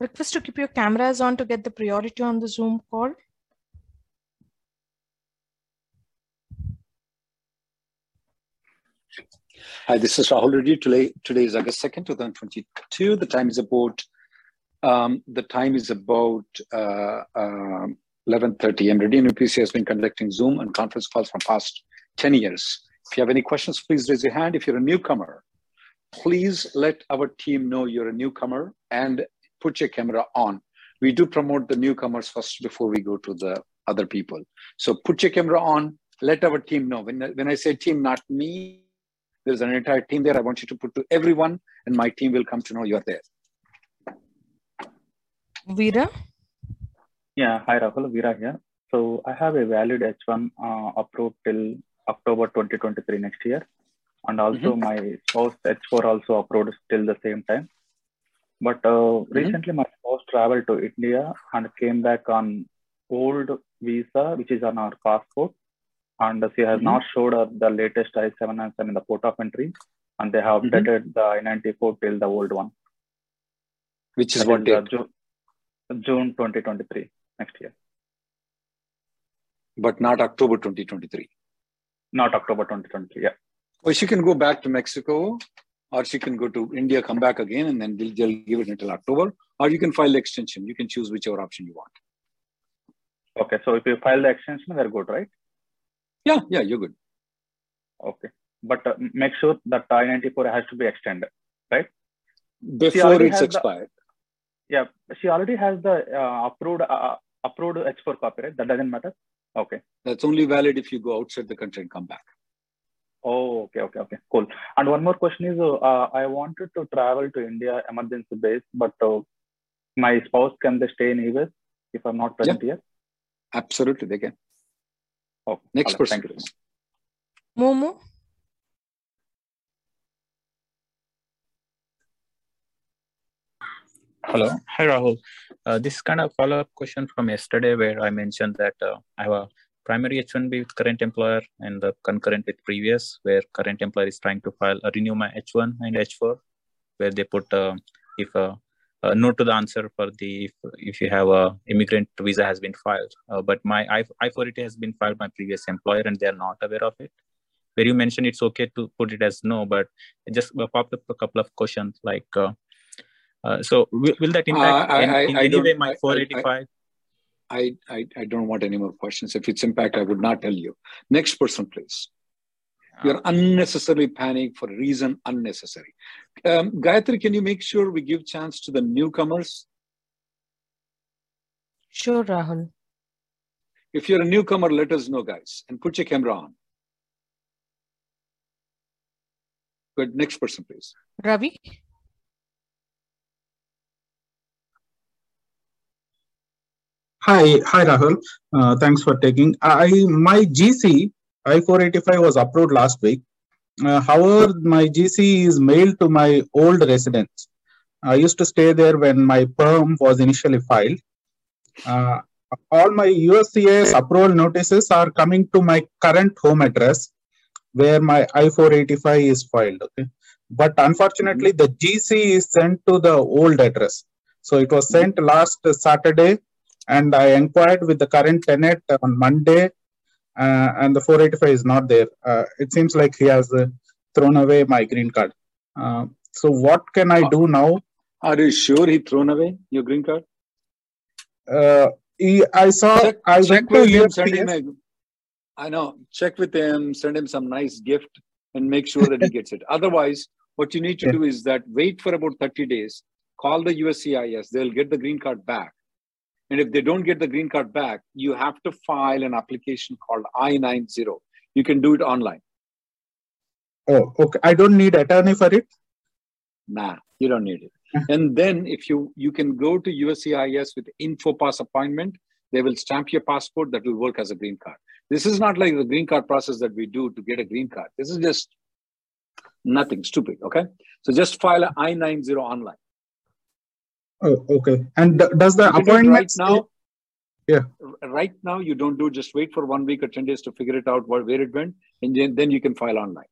Request to keep your cameras on to get the priority on the Zoom call. Hi, this is Rahul Reddy. Today is August 2nd, 2022. The time is about 11:30. And Radio NPC has been conducting Zoom and conference calls for past 10 years. If you have any questions, please raise your hand. If you're a newcomer, please let our team know you're a newcomer and put your camera on. We do promote the newcomers first before we go to the other people. So put your camera on, let our team know. When I say team, not me, there's an entire team there. I want you to put to everyone and my team will come to know you're there. Veera? Yeah, hi Rahul, Veera here. So I have a valid H1 approved till October 2023 next year. And also my spouse H4 also approved till the same time. But recently my spouse traveled to India and came back on old visa, which is on our passport. And she has not showed her the latest I-797 in the port of entry. And they have updated the I-94 till the old one. Which is what date? June 2023, next year. But not October 2023. Not October 2023, yeah. Or she can go back to Mexico. Or she can go to India, come back again, and then they'll give it until October. Or you can file the extension. You can choose whichever option you want. Okay, so if you file the extension, we're good, right? Yeah, you're good. Okay, but make sure that I-94 has to be extended, right? Before it's expired. Yeah, she already has the approved H4 copy, right? That doesn't matter? Okay. That's only valid if you go outside the country and come back. Oh, okay, cool. And one more question is, I wanted to travel to India emergency base, but my spouse, can they stay in US if I'm not present here? Absolutely, they can. Okay. Next person. Thank you. Momo? Hello. Hi, Rahul. This is kind of a follow-up question from yesterday where I mentioned that I have a primary H1B with current employer and the concurrent with previous, where current employer is trying to file a renew my H1 and H4, where they put if no to the answer for the if you have a immigrant visa has been filed, but my I-480 has been filed by previous employer and they are not aware of it. Where you mentioned it's okay to put it as no, but it just popped up a couple of questions like so will that impact in any way my 485? I don't want any more questions. If it's impact, I would not tell you. Next person, please. You're unnecessarily panicked for a reason unnecessary. Gayatri, can you make sure we give chance to the newcomers? Sure, Rahul. If you're a newcomer, let us know, guys. And put your camera on. Good. Next person, please. Ravi? Hi Rahul. Thanks for taking. My GC I-485 was approved last week. However, my GC is mailed to my old residence. I used to stay there when my perm was initially filed. All my USCIS approval notices are coming to my current home address where my I-485 is filed. Okay, but unfortunately, the GC is sent to the old address. So it was sent last Saturday. And I inquired with the current tenant on Monday, and the 485 is not there. It seems like he has thrown away my green card. So what can I do now? Are you sure he thrown away your green card? I saw. Check with him. Send him I know. Check with him. Send him some nice gift and make sure that he gets it. Otherwise, what you need to do is that wait for about 30 days. Call the USCIS. They'll get the green card back. And if they don't get the green card back, you have to file an application called I-90. You can do it online. Oh, okay. I don't need attorney for it? Nah, you don't need it. And then if you can go to USCIS with InfoPass appointment, they will stamp your passport. That will work as a green card. This is not like the green card process that we do to get a green card. This is just nothing stupid, okay? So just file an I-90 online. Oh, okay. And does the appointment now? Yeah. Right now, you don't do. Just wait for 1 week or 10 days to figure it out where it went, and then you can file online.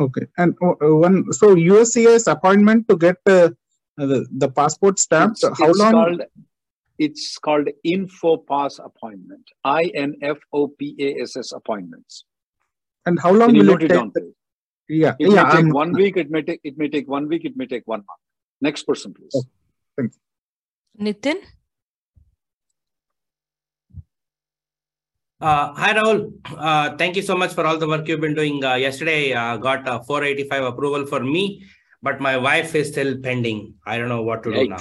Okay. And one so USCIS appointment to get the passport stamped. How long? It's called InfoPass appointment. INFOPASS appointments. And how long will it take? Yeah. It may take 1 week. It may take 1 week. It may take 1 month. Next person, please. Okay. Thank you. Nitin? Hi, Rahul. Thank you so much for all the work you've been doing. Yesterday, I got 485 approval for me, but my wife is still pending. I don't know what to do now.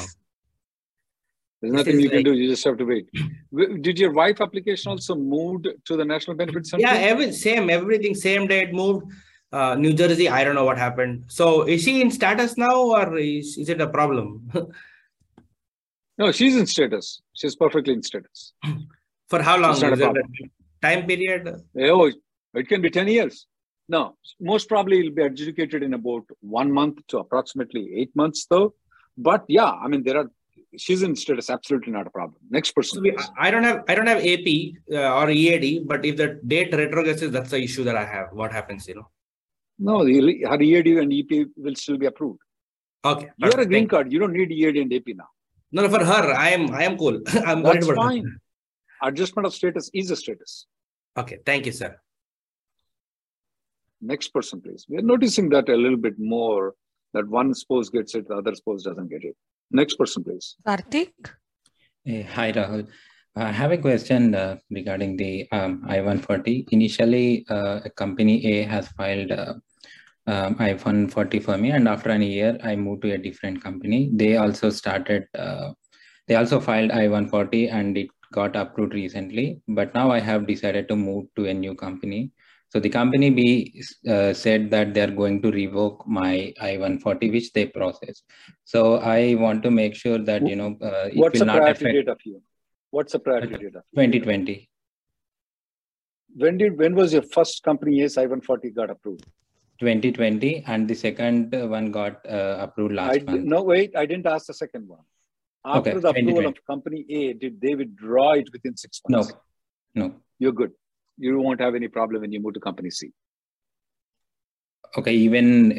There's nothing you can do. You just have to wait. Did your wife application also moved to the National Benefit Center? Yeah, everything same day it moved. New Jersey, I don't know what happened. So is she in status now or is it a problem? No, she's in status. She's perfectly in status. For how long? Is it a time period? Oh, it can be 10 years. No, most probably it'll be adjudicated in about 1 month to approximately 8 months though. But yeah, I mean, she's in status, absolutely not a problem. Next person. I don't have AP or EAD, but if the date retrogresses, that's the issue that I have. What happens, you know? No, her EAD and EP will still be approved. Okay. You're a green card. You don't need EAD and AP now. No, for her, I am cool. I'm worried about fine. Her. Adjustment of status is a status. Okay. Thank you, sir. Next person, please. We are noticing that a little bit more, that one spouse gets it, the other spouse doesn't get it. Next person, please. Kartik. Hey, hi, Rahul. I have a question regarding the I-140. Initially, company A has filed I-140 for me, and after a year I moved to a different company. They also filed I-140 and it got approved recently, but now I have decided to move to a new company. So the company B said that they are going to revoke my I-140, which they processed. So I want to make sure that, you know, it will not affect you. What's the priority date of 2020? When was your first company I-140 got approved? 2020, and the second one got approved last month. No, wait, I didn't ask the second one. After the approval of company A, did they withdraw it within 6 months? No. You're good. You won't have any problem when you move to company C. Okay, even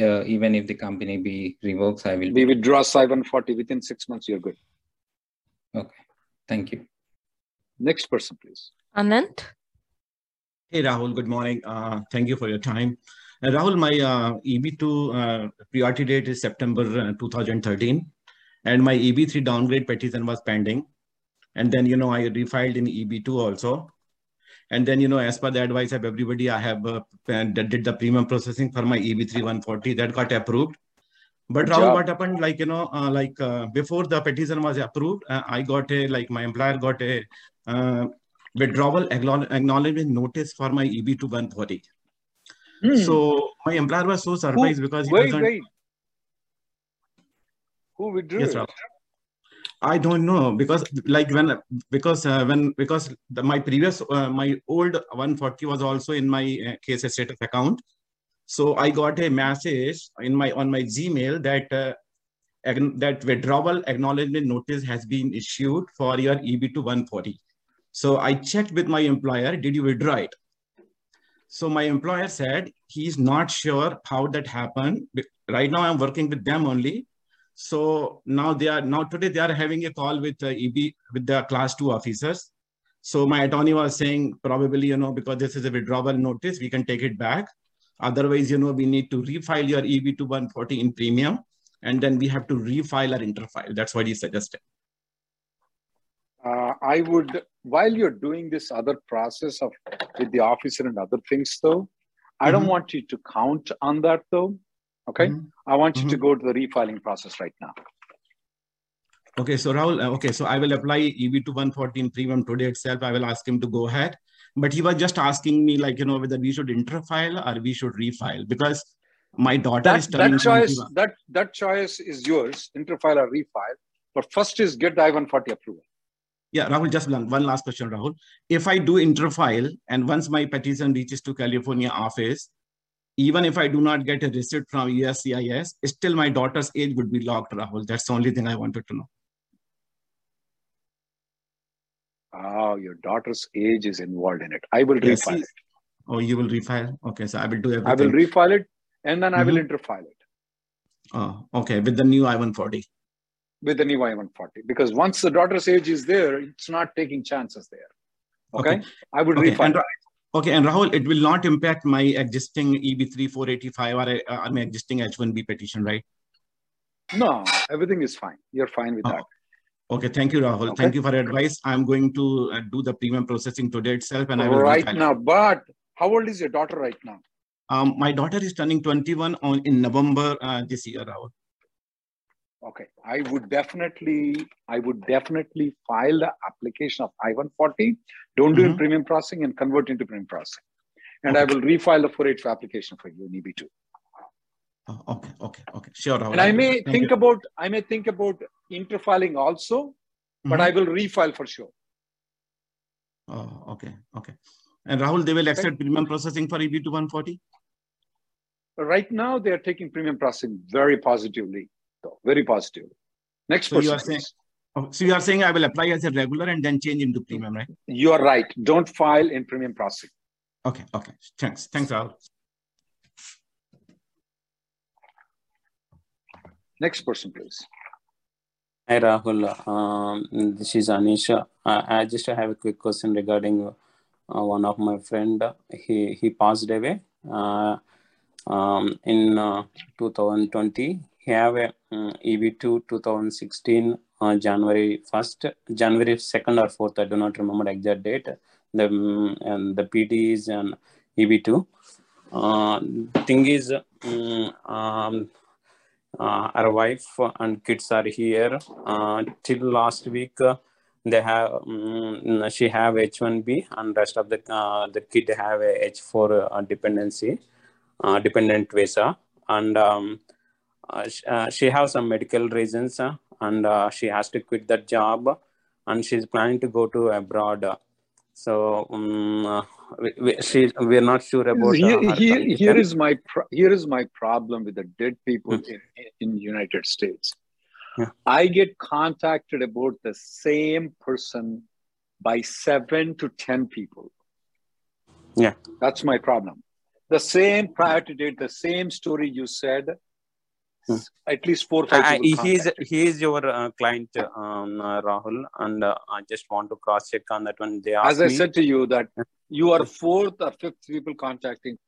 if the company B revokes, I will... We withdraw I-140 within 6 months, you're good. Okay, thank you. Next person, please. Anant. Hey, Rahul, good morning. Thank you for your time. Rahul, my EB2 priority date is September 2013, and my EB3 downgrade petition was pending. And then, you know, I refiled in EB2 also. And then, you know, as per the advice of everybody, I have did the premium processing for my EB3 140 that got approved. But Rahul, what happened, like, you know, before the petition was approved, I got my employer got a withdrawal acknowledgement notice for my EB2 140. So my employer was so surprised because he wasn't... Wait. Who withdrew? Yes, Rahul. I don't know because my old 140 was also in my case status account. So I got a message on my Gmail that that withdrawal acknowledgement notice has been issued for your EB2 140. So I checked with my employer, did you withdraw it? So my employer said he's not sure how that happened. Right now I'm working with them only. So now today they are having a call with with the class 2 officers. So my attorney was saying probably, you know, because this is a withdrawal notice, we can take it back. Otherwise, you know, we need to refile your EB2 140 in premium. and then we have to refile our interfile. That's what he suggested. I would, while you're doing this other process of with the officer and other things though, I don't want you to count on that though. Okay. I want you to go to the refiling process right now. Okay. So Rahul, okay. So I will apply EB 2114 premium today itself. I will ask him to go ahead, but he was just asking me like, you know, whether we should interfile or we should refile because my daughter is turning. That choice is yours, interfile or refile. But first is get the I-140 approval. Yeah, Rahul, just one last question, Rahul. If I do interfile and once my petition reaches to California office, even if I do not get a receipt from USCIS, still my daughter's age would be locked, Rahul. That's the only thing I wanted to know. Oh, your daughter's age is involved in it. I will refile it. Oh, you will refile? Okay, so I will do everything. I will refile it and then I will interfile it. Oh, okay, with the new I-140. With the new I-140, because once the daughter's age is there, it's not taking chances there. Okay, okay. I would refile. And Rahul, it will not impact my existing EB-3485 or my existing H-1B petition, right? No, everything is fine. You're fine with that. Okay, thank you, Rahul. Okay. Thank you for your advice. I'm going to do the premium processing today itself, and I will right now. But how old is your daughter right now? My daughter is turning 21 in November this year, Rahul. Okay, I would definitely file the application of I-140. Don't do in premium processing and convert into premium processing. And I will refile the 485 application for you in EB2. Okay. Sure. Rahul. And I may think about interfiling also, but I will refile for sure. Oh, okay. And Rahul, they will accept premium processing for EB-2140? Right now, they are taking premium processing very positively. Very positive. Next person. So you are saying I will apply as a regular and then change into premium, right? You are right. Don't file in premium processing. Okay. Thanks, Rahul. Next person, please. Hi, Rahul. This is Anisha. I just have a quick question regarding one of my friend. He passed away in 2020. He have a EB2 2016 January 2nd or 4th. I do not remember exact date. And the PD is an EB2. Thing is, our wife and kids are here. Till last week, she have H1B, and rest of the kid have a H4 dependency, dependent visa, and. She has some medical reasons and she has to quit that job and she's planning to go to abroad. So we're not sure about Here is my problem with the dead people in United States. Yeah. I get contacted about the same person by 7 to 10 people. Yeah, that's my problem. The same priority date, the same story you said. At least 4 or 5 people. He is your client, Rahul, and I just want to cross check on that one. They asked me, I said to you that you are 4th or 5th people contacting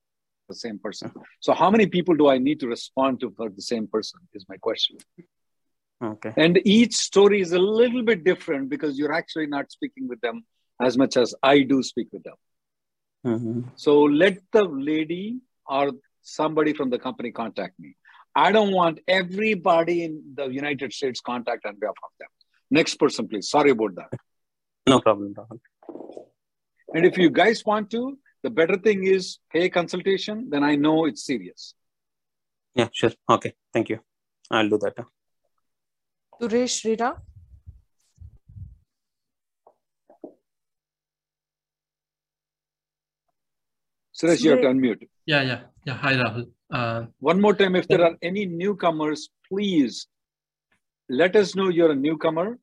the same person. So how many people do I need to respond to for the same person is my question. Okay. And each story is a little bit different because you're actually not speaking with them as much as I do speak with them. So let the lady or somebody from the company contact me. I don't want everybody in the United States contact on behalf of them. Next person, please. Sorry about that. No problem, Rahul. And if you guys want to, the better thing is pay consultation, then I know it's serious. Yeah, sure. Okay. Thank you. I'll do that. Suresh, Rita. Suresh, you have to unmute. Yeah. Hi, Rahul. One more time, if there are any newcomers, please let us know you're a newcomer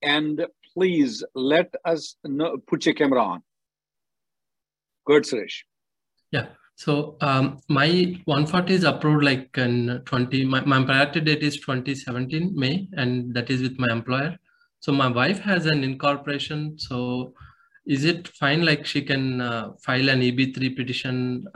and please let us know, put your camera on. Go ahead, Suresh. Yeah, so my 140 is approved like in my priority date is 2017 May and that is with my employer. So my wife has an incorporation. So is it fine like she can file an EB3 petition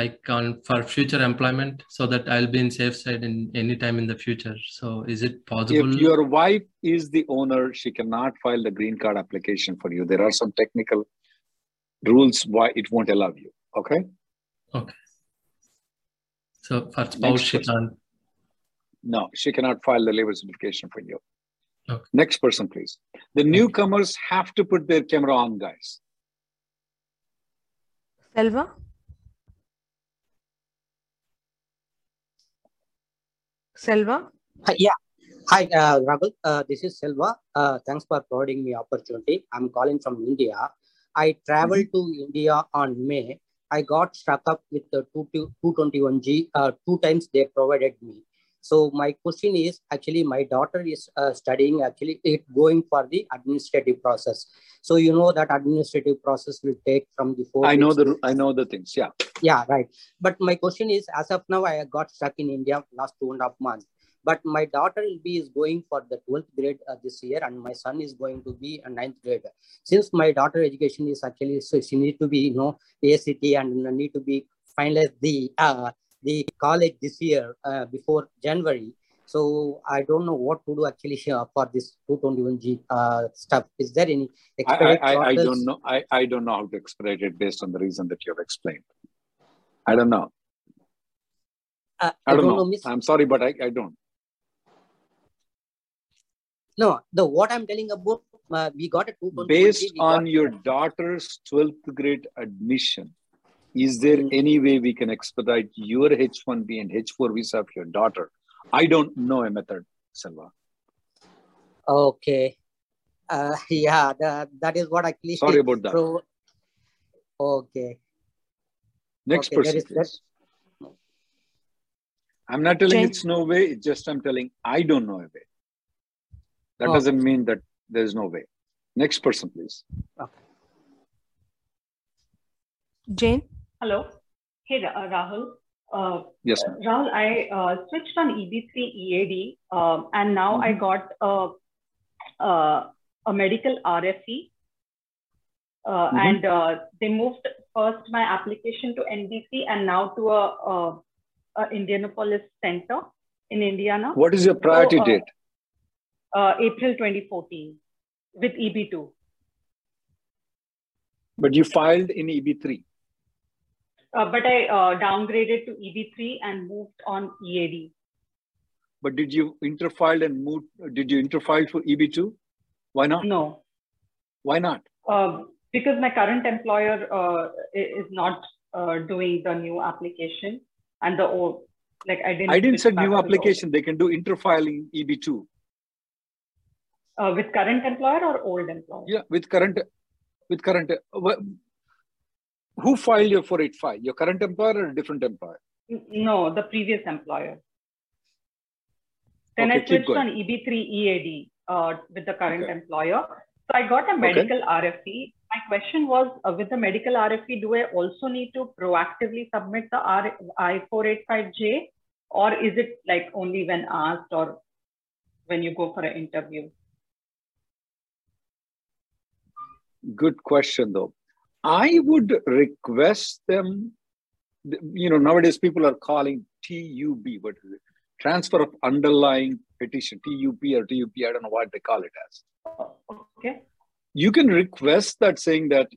like on for future employment, so that I'll be in safe side in any time in the future. So is it possible? If your wife is the owner, she cannot file the green card application for you. There are some technical rules why it won't allow you. Okay. Okay. So for spouse, she can't. No, she cannot file the labor certification for you. Okay. Next person, please. The newcomers have to put their camera on, guys. Selva. Selva. Yeah. Hi, Rahul. This is Selva. Thanks for providing me opportunity. I'm calling from India. I traveled to India on May. I got stuck up with the 221G. Two times they provided me. So my question is, actually, my daughter is studying, actually, it going for the administrative process. So you know that administrative process will take from the 4 weeks. I know the things, yeah. Yeah, right. But my question is, as of now, I got stuck in India last 2.5 months. But my daughter is going for the 12th grade this year, and my son is going to be a 9th grade. Since my daughter's education is actually, so she needs to be, you know, ACT and need to be finalize the college this year before January. So I don't know what to do actually here for this 221G stuff. Is there any? I don't know. I don't know how to expedite it based on the reason that you have explained. I don't know. I don't know. I'm sorry, but I don't. No, what I'm telling about, we got a 221G. Based on your daughter's 12th grade admission, is there any way we can expedite your H-1B and H-4 visa of your daughter? I don't know a method, Selva. Okay. Yeah, that is what actually... Sorry about that. So, okay. Next person, please. I'm not telling it's no way. It's just I'm telling I don't know a way. That doesn't mean that there's no way. Next person, please. Okay. Jane? Hello. Hey, Rahul. Yes. Rahul, I switched on EB3 EAD and now I got a medical RFE and they moved first my application to NBC and now to a Indianapolis center in Indiana. What is your priority date? April 2014 with EB2. But you filed in EB3. But I downgraded to EB3 and moved on EAD. But did you interfile and move? Did you interfile for EB2? Why not? No. Why not? Because my current employer is not doing the new application and the old. Like I didn't say new application. They can do interfiling EB2. With current employer or old employer? Yeah, with current. With current. Who filed your 485? Your current employer or a different employer? No, the previous employer. Then I switched on EB3 EAD with the current employer. So I got a medical RFE. My question was, with the medical RFE, do I also need to proactively submit the I-485J? Or is it like only when asked or when you go for an interview? Good question, though. I would request them, you know, nowadays people are calling TUB, what is it? Transfer of Underlying Petition, TUP or TUP, I don't know what they call it as. Okay. You can request that saying that,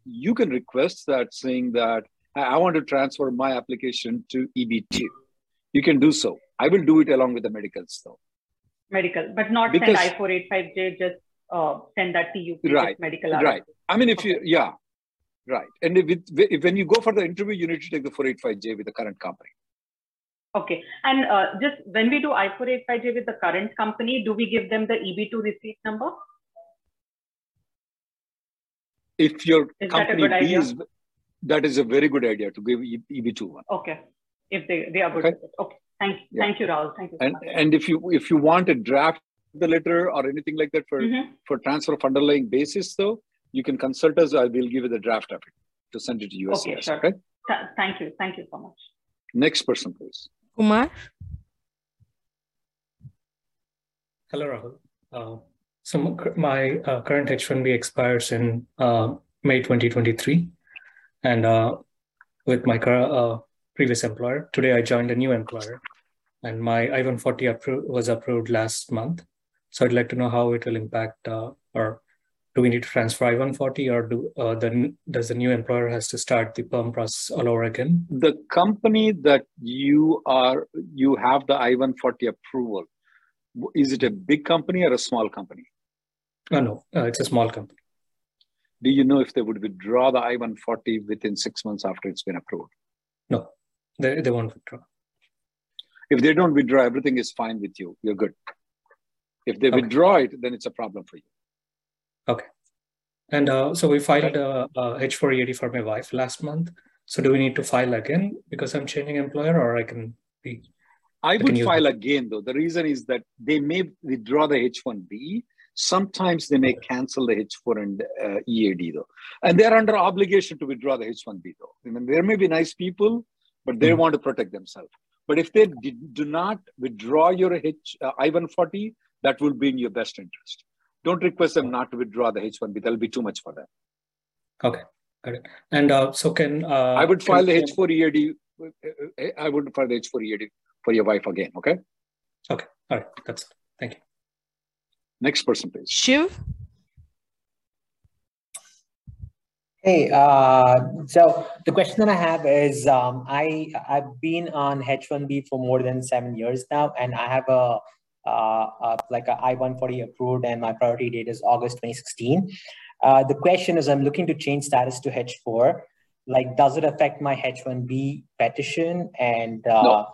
I want to transfer my application to EB2. You can do so. I will do it along with the medicals though. Medical, but not send I-485J, just send that TUP. Right, medical. Right. I mean, if you, yeah. Right. And if when you go for the interview, you need to take the 485J with the current company. Okay. And just when we do I-485J with the current company, do we give them the EB2 receipt number? If your company is, that is a very good idea to give EB2 one. Okay. If they are good with it. Okay. Thank you. Yeah. Thank you, Rahul. Thank you. And if you want a draft of the letter or anything like that for transfer of underlying basis though, you can consult us. I will give you the draft of it to send it to USCIS. Okay, sure. Okay? Thank you. Thank you so much. Next person, please. Kumar. Hello, Rahul. So my current H-1B expires in May 2023. And with my previous employer. Today, I joined a new employer and my I-140 was approved last month. So I'd like to know how it will impact or do we need to transfer I-140 or does the new employer has to start the perm process all over again? The company that you have the I-140 approval, is it a big company or a small company? Oh, no, it's a small company. Do you know if they would withdraw the I-140 within 6 months after it's been approved? No, they won't withdraw. If they don't withdraw, everything is fine with you. You're good. If they withdraw it, then it's a problem for you. Okay. And so we filed a H-480 for my wife last month. So do we need to file again because I'm changing employer or I can be... I would file again though. The reason is that they may withdraw the H-1B. Sometimes they may cancel the H-4 and EAD though. And they're under obligation to withdraw the H-1B though. I mean, there may be nice people, but they want to protect themselves. But if they do not withdraw your I-140, that will be in your best interest. Don't request them not to withdraw the H-1B. That'll be too much for them. Okay, got it. And so can... I would file the H-4 EAD. I would file the H-4 EAD for your wife again, okay? Okay, all right, that's it. Thank you. Next person, please. Shiv? Hey, so the question that I have is, I've been on H-1B for more than 7 years now, and I have a like an I-140 approved and my priority date is August 2016. The question is, I'm looking to change status to H-4. Like, does it affect my H-1B petition? And no.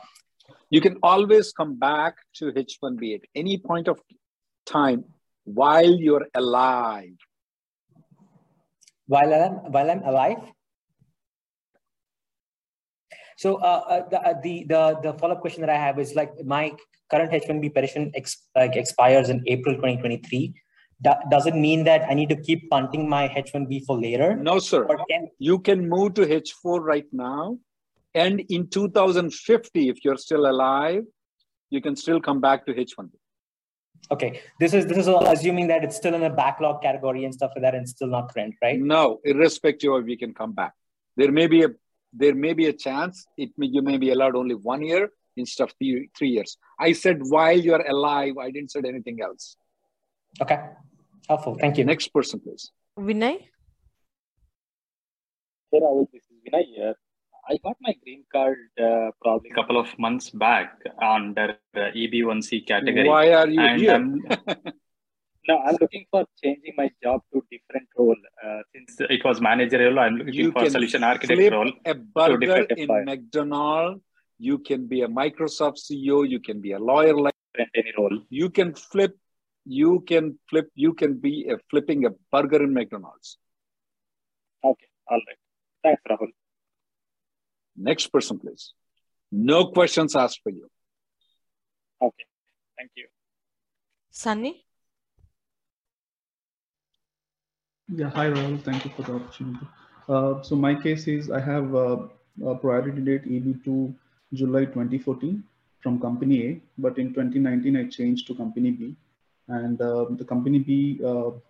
You can always come back to H-1B at any point of time while you're alive. While I'm alive? So the follow-up question that I have is like my current H-1B petition expires in April 2023. Does it mean that I need to keep punting my H-1B for later? No, sir. Or you can move to H-4 right now. And in 2050, if you're still alive, you can still come back to H-1B. Okay. This is assuming that it's still in a backlog category and stuff like that and still not current, right? No, irrespective of we can come back. There may be a chance you may be allowed only 1 year instead of 3 years. I said while you're alive, I didn't say anything else. Okay, helpful. Thank you. Next person, please. Vinay? Sir, this is Vinay here. I got my green card probably a couple of months back under EB1C category. Why are you here? No, I'm looking for changing my job to different role. Since it was managerial, I'm looking for solution architect role. A burger in McDonald's. You can be a Microsoft CEO. You can be a lawyer, like any role. You can flip. You can be flipping a burger in McDonald's. Okay, all right. Thanks, Rahul. Next person, please. No questions asked for you. Okay, thank you. Sunny. Yeah, hi Rahul, thank you for the opportunity. So my case is I have a priority date EB2 July 2014 from company A, but in 2019 I changed to company B, and the company B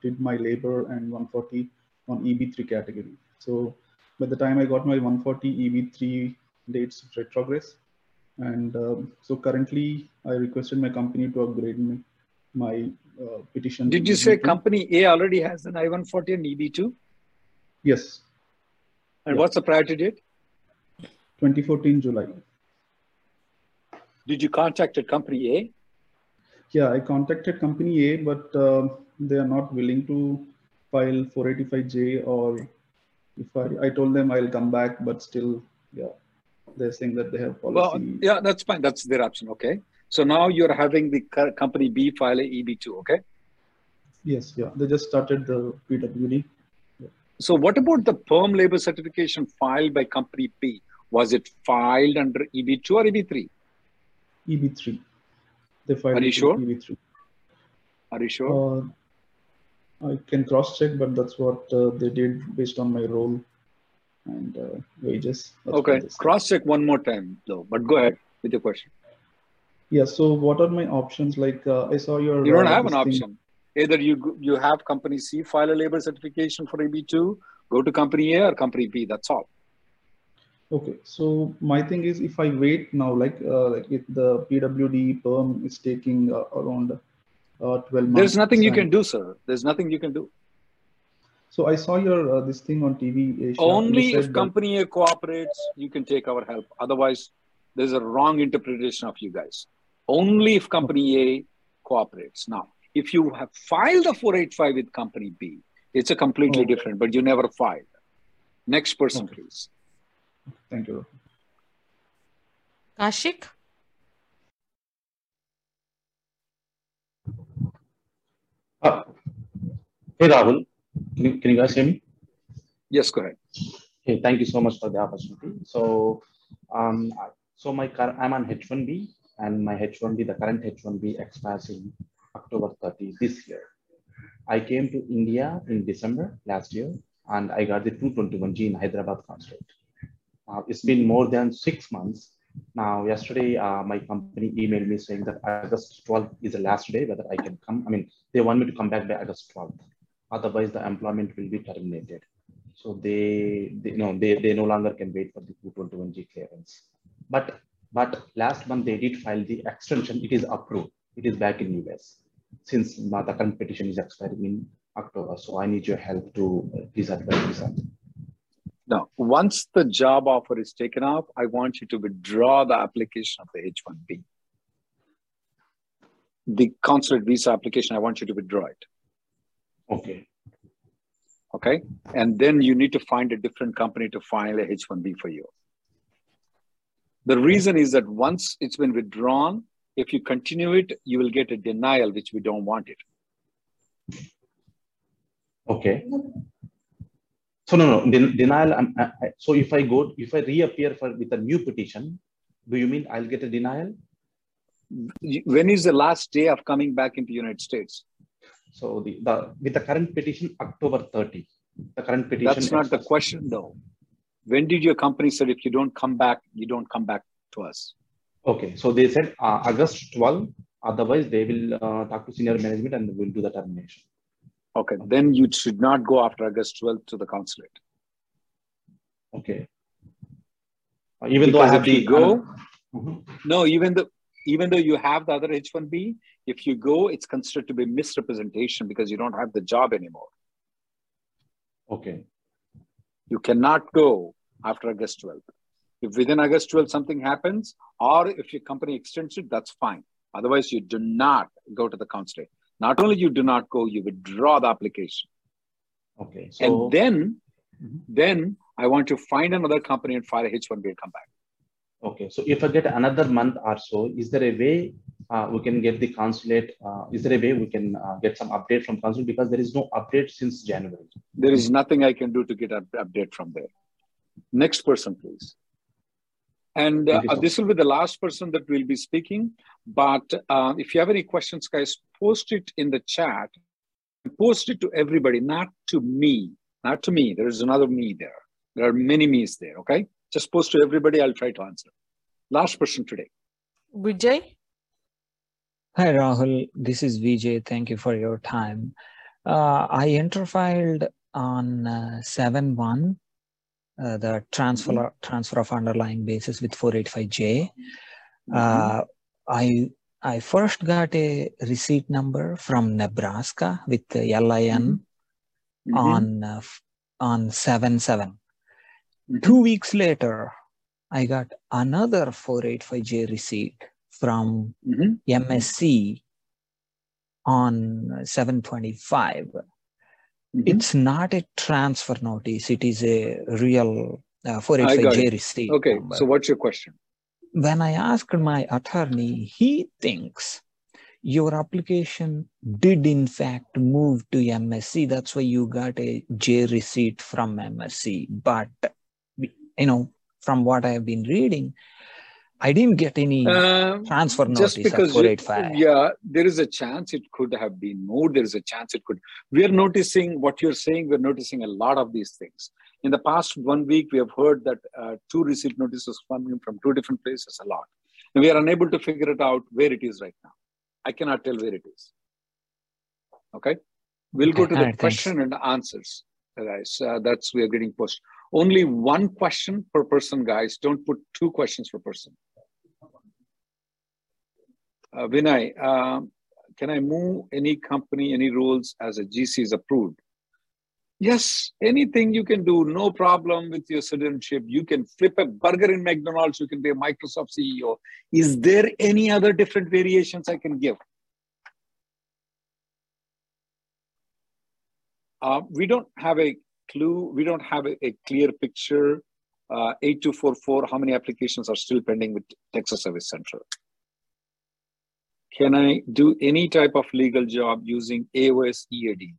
did my labor and 140 on EB3 category. So by the time I got my 140 EB3 dates retrogress, and so currently I requested my company to upgrade me. My petition. Did you say company A already has an I-140 and EB2? Yes. And what's the priority date? 2014 July. Did you contact company A? Yeah, I contacted company A, but they are not willing to file 485J, or if I told them I'll come back, but still, yeah, they're saying that they have policy. Well, yeah, that's fine. That's their option. Okay. So now you're having the company B file a EB2, okay? Yes, yeah. They just started the PWD. Yeah. So what about the perm labor certification filed by company B? Was it filed under EB2 or EB3? EB3. They filed. Are you sure? EB3. Are you sure? I can cross-check, but that's what they did based on my role and wages. That's okay. Cross-check one more time, though. But go ahead with your question. Yeah, so what are my options? Like I saw your... You don't have an option. Either you have company C file a labor certification for EB2, go to company A or company B, that's all. Okay, so my thing is, if I wait now, like if the PWD perm is taking around 12 months. There's nothing you can do, sir. There's nothing you can do. So I saw your this thing on TV. Asia, only if company cooperates, you can take our help. Otherwise, there's a wrong interpretation of you guys. Only if company A cooperates. Now, if you have filed a 485 with company B, it's a completely different, but you never filed. Next person, please. Thank you. Ashik. Hey, Rahul. Can you guys hear me? Yes, go ahead. Hey, thank you so much for the opportunity. So, I'm on H1B, and my H1B, the current H1B, expires in October 30 this year. I came to India in December last year, and I got the 221G in Hyderabad consulate. It's been more than 6 months. Now, yesterday, my company emailed me saying that August 12th is the last day, whether I can come. I mean, they want me to come back by August 12th. Otherwise, the employment will be terminated. So they no longer can wait for the 221G clearance. But last month, they did file the extension. It is approved. It is back in US. Since the current petition is expiring in October. So I need your help to please advise me something. Now, once the job offer is taken up, I want you to withdraw the application of the H1B. The consulate visa application, I want you to withdraw it. Okay. Okay. And then you need to find a different company to file a H1B for you. The reason is that once it's been withdrawn, if you continue it, you will get a denial, which we don't want it. Okay. So denial. So if I reappear with a new petition, do you mean I'll get a denial? When is the last day of coming back into the United States? So with the current petition, October 30. The current petition. That's not the question though. When did your company said if you don't come back, you don't come back to us? Okay, so they said August 12. Otherwise, they will talk to senior management and we'll do the termination. Okay, then you should not go after August 12th to the consulate. Okay. Even because though I have to go, no, even though you have the other H1B, if you go, it's considered to be misrepresentation because you don't have the job anymore. Okay. You cannot go after August 12th. If within August 12th something happens, or if your company extends it, that's fine. Otherwise, you do not go to the consulate. Not only you do not go, you withdraw the application. Okay. So... And then I want to find another company and file a H1B and come back. Okay. So if I get another month or so, is there a way we can get the consulate? Is there a way we can get some update from consulate? Because there is no update since January. There is nothing I can do to get an update from there. Next person, please. And this will be the last person that will be speaking. But if you have any questions, guys, post it in the chat. Post it to everybody, not to me. Not to me. There is another me there. There are many me's there, okay? Just post to everybody. I'll try to answer. Last person today. Vijay? Hi, Rahul. This is Vijay. Thank you for your time. I interfiled on 7-1. The transfer of underlying basis with 485J. I first got a receipt number from Nebraska with the LIN on 7-7. 2 weeks later, I got another 485J receipt from MSC on 7-25. It's not a transfer notice. It is a real 485J receipt. Okay, so what's your question? When I asked my attorney, he thinks your application did in fact move to MSC. That's why you got a J receipt from MSC. But, you know, from what I have been reading, I didn't get any transfer notice just because at 485. Yeah, there is a chance it could have been moved. There is a chance it could. We are noticing what you're saying. We're noticing a lot of these things. In the past 1 week, we have heard that 2 receipt notices coming from 2 different places a lot. And we are unable to figure it out where it is right now. I cannot tell where it is. Okay? We'll go to the question and answers, guys. That's we are getting pushed. Only one question per person, guys. Don't put two questions per person. Vinay, can I move any company, any roles as a GC is approved? Yes, anything you can do, no problem with your citizenship. You can flip a burger in McDonald's. You can be a Microsoft CEO. Is there any other different variations I can give? We don't have a clue. We don't have a clear picture. 8244, how many applications are still pending with Texas Service Central? Can I do any type of legal job using AOS EAD?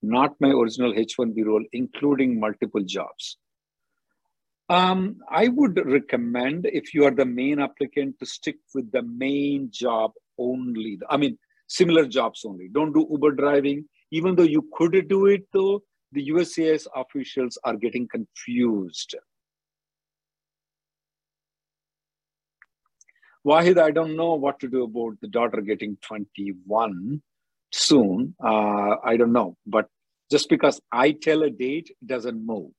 Not my original H-1B role, including multiple jobs. I would recommend, if you are the main applicant, to stick with the main job only. I mean, similar jobs only. Don't do Uber driving. Even though you could do it, though, the USCIS officials are getting confused. Wahid, I don't know what to do about the daughter getting 21 soon. I don't know. But just because I tell a date, it doesn't move.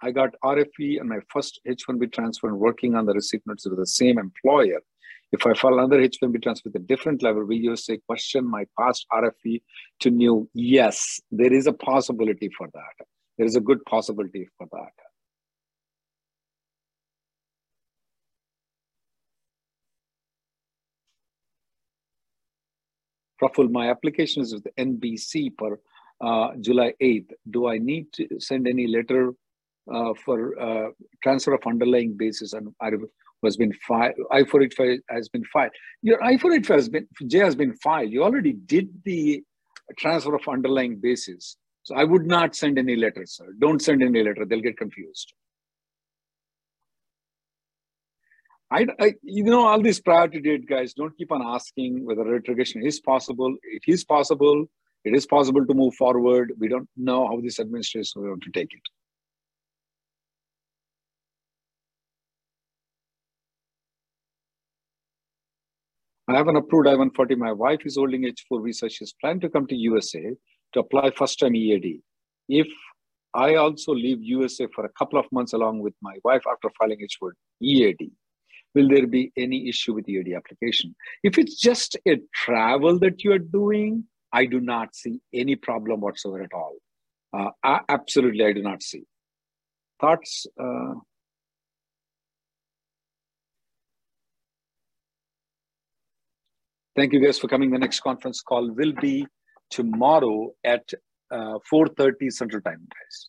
I got RFE and my first H-1B transfer and working on the receipt notice with the same employer. If I file another H-1B transfer with a different level, will you say question my past RFE to new? Yes, there is a possibility for that. There is a good possibility for that. Truffle, my application is with the NBC per July 8th. Do I need to send any letter for transfer of underlying basis? And I-485 has been filed. Your I-485 has been, J has been filed. You already did the transfer of underlying basis. So I would not send any letter, sir. Don't send any letter. They'll get confused. I you know, all these priority date guys, don't keep on asking whether retrogression is possible. It is possible. It is possible to move forward. We don't know how this administration will want to take it. I have an approved I-140. My wife is holding H-4 visa. She's planning to come to USA to apply first-time EAD. If I also leave USA for a couple of months along with my wife after filing H-4 EAD, will there be any issue with the EAD application? If it's just a travel that you are doing, I do not see any problem whatsoever at all. Absolutely, I do not see. Thoughts? Thank you guys for coming. The next conference call will be tomorrow at 4:30 Central Time, guys.